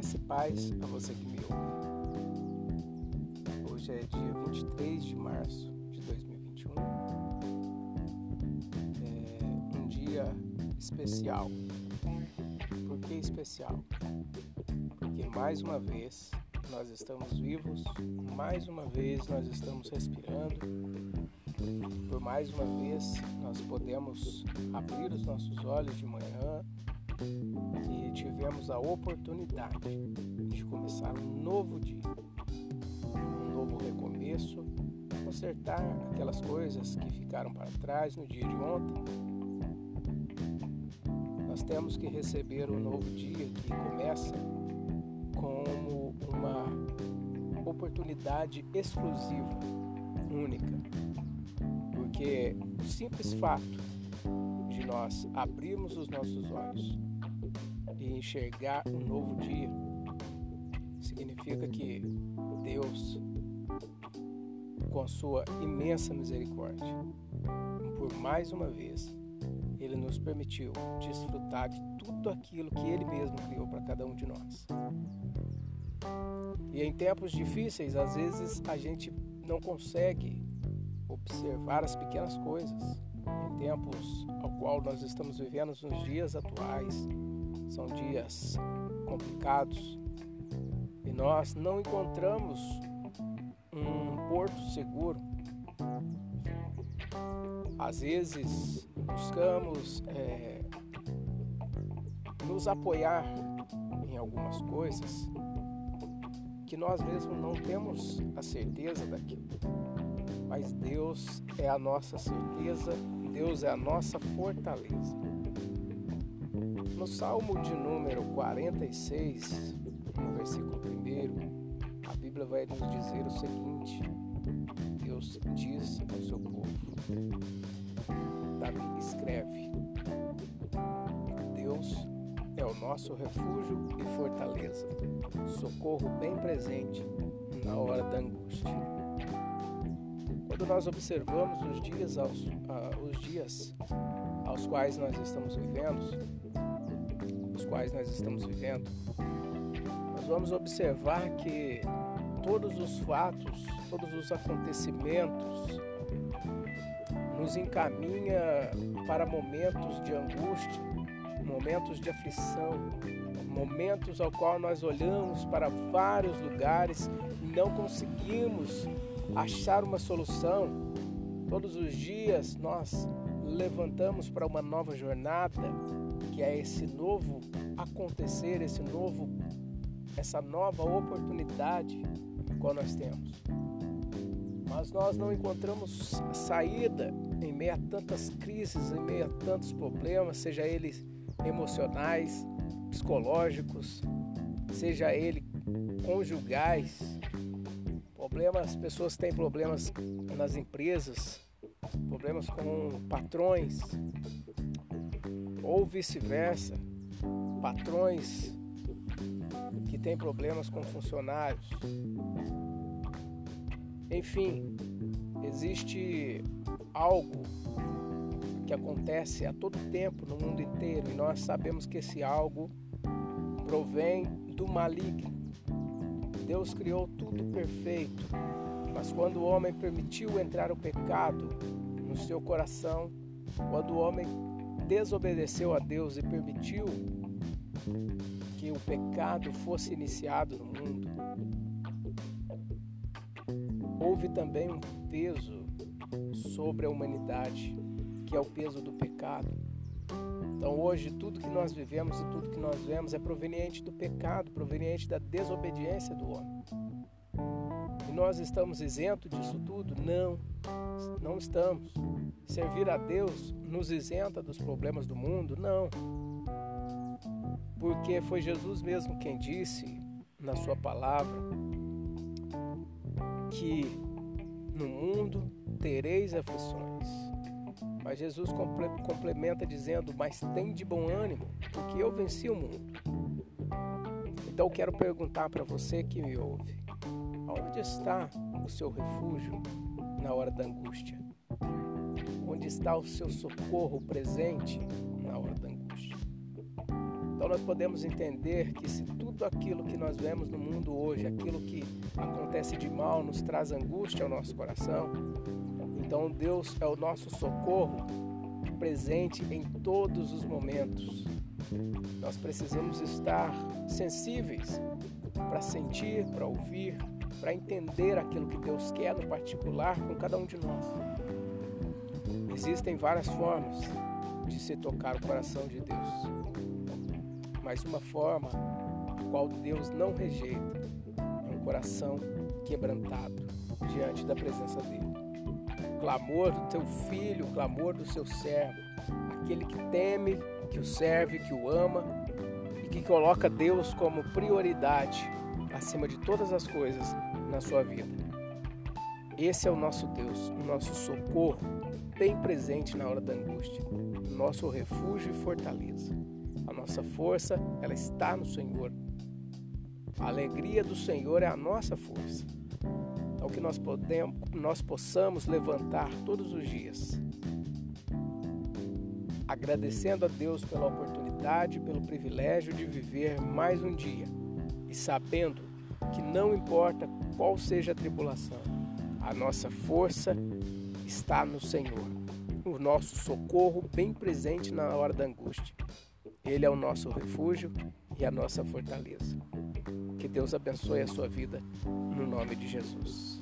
Graça e paz a você que me ouve. Hoje é dia 23 de março de 2021. É um dia especial. Por que especial? Porque mais uma vez nós estamos vivos, mais uma vez nós estamos respirando, por mais uma vez nós podemos abrir os nossos olhos de manhã e tivemos a oportunidade de começar um novo dia, um novo recomeço, consertar aquelas coisas que ficaram para trás no dia de ontem. Nós temos que receber um novo dia que começa como uma oportunidade exclusiva, única, porque o simples fato de nós abrirmos os nossos olhos e enxergar um novo dia significa que Deus, com sua imensa misericórdia, por mais uma vez, Ele nos permitiu desfrutar de tudo aquilo que Ele mesmo criou para cada um de nós. E em tempos difíceis, às vezes a gente não consegue observar as pequenas coisas. Em tempos ao qual nós estamos vivendo nos dias atuais, são dias complicados e nós não encontramos um porto seguro. Às vezes buscamos nos apoiar em algumas coisas que nós mesmos não temos a certeza daquilo. Mas Deus é a nossa certeza, Deus é a nossa fortaleza. No Salmo de número 46, no versículo 1, a Bíblia vai nos dizer o seguinte: Deus diz ao seu povo, Davi escreve, Deus é o nosso refúgio e fortaleza, socorro bem presente na hora da angústia. Quando nós observamos os dias aos quais nós estamos vivendo, nós vamos observar que todos os fatos, todos os acontecimentos nos encaminha para momentos de angústia, momentos de aflição, momentos ao qual nós olhamos para vários lugares e não conseguimos achar uma solução. Todos os dias nós levantamos para uma nova jornada, que é esse novo acontecer, essa nova oportunidade que nós temos. Mas nós não encontramos saída em meio a tantas crises, em meio a tantos problemas, seja eles emocionais, psicológicos, seja ele conjugais. As pessoas têm problemas nas empresas, problemas com patrões, ou vice-versa, patrões que têm problemas com funcionários. Enfim, existe algo que acontece a todo tempo no mundo inteiro e nós sabemos que esse algo provém do maligno. Deus criou tudo perfeito, mas quando o homem permitiu entrar o pecado no seu coração, quando o homem desobedeceu a Deus e permitiu que o pecado fosse iniciado no mundo, houve também um peso sobre a humanidade, que é o peso do pecado. Então hoje tudo que nós vivemos e tudo que nós vemos é proveniente do pecado, proveniente da desobediência do homem. E nós estamos isentos disso tudo? Não, não estamos. Servir a Deus nos isenta dos problemas do mundo? Não. Porque foi Jesus mesmo quem disse na sua palavra que no mundo tereis aflições. Mas Jesus complementa dizendo, mas tem de bom ânimo, porque eu venci o mundo. Então eu quero perguntar para você que me ouve, onde está o seu refúgio na hora da angústia? Onde está o seu socorro presente na hora da angústia? Então nós podemos entender que se tudo tudo aquilo que nós vemos no mundo hoje, aquilo que acontece de mal, nos traz angústia ao nosso coração. Então Deus é o nosso socorro presente em todos os momentos. Nós precisamos estar sensíveis para sentir, para ouvir, para entender aquilo que Deus quer no particular com cada um de nós. Existem várias formas de se tocar o coração de Deus, mas uma forma a qual Deus não rejeita é um coração quebrantado diante da presença dele. O clamor do teu filho, o clamor do seu servo, aquele que teme, que o serve, que o ama e que coloca Deus como prioridade acima de todas as coisas na sua vida. Esse é o nosso Deus, o nosso socorro bem presente na hora da angústia, o nosso refúgio e fortaleza. A nossa força, ela está no Senhor. A alegria do Senhor é a nossa força. Então que nós possamos levantar todos os dias, agradecendo a Deus pela oportunidade, pelo privilégio de viver mais um dia e sabendo que não importa qual seja a tribulação, a nossa força está no Senhor, o nosso socorro bem presente na hora da angústia. Ele é o nosso refúgio e a nossa fortaleza. Que Deus abençoe a sua vida, no nome de Jesus.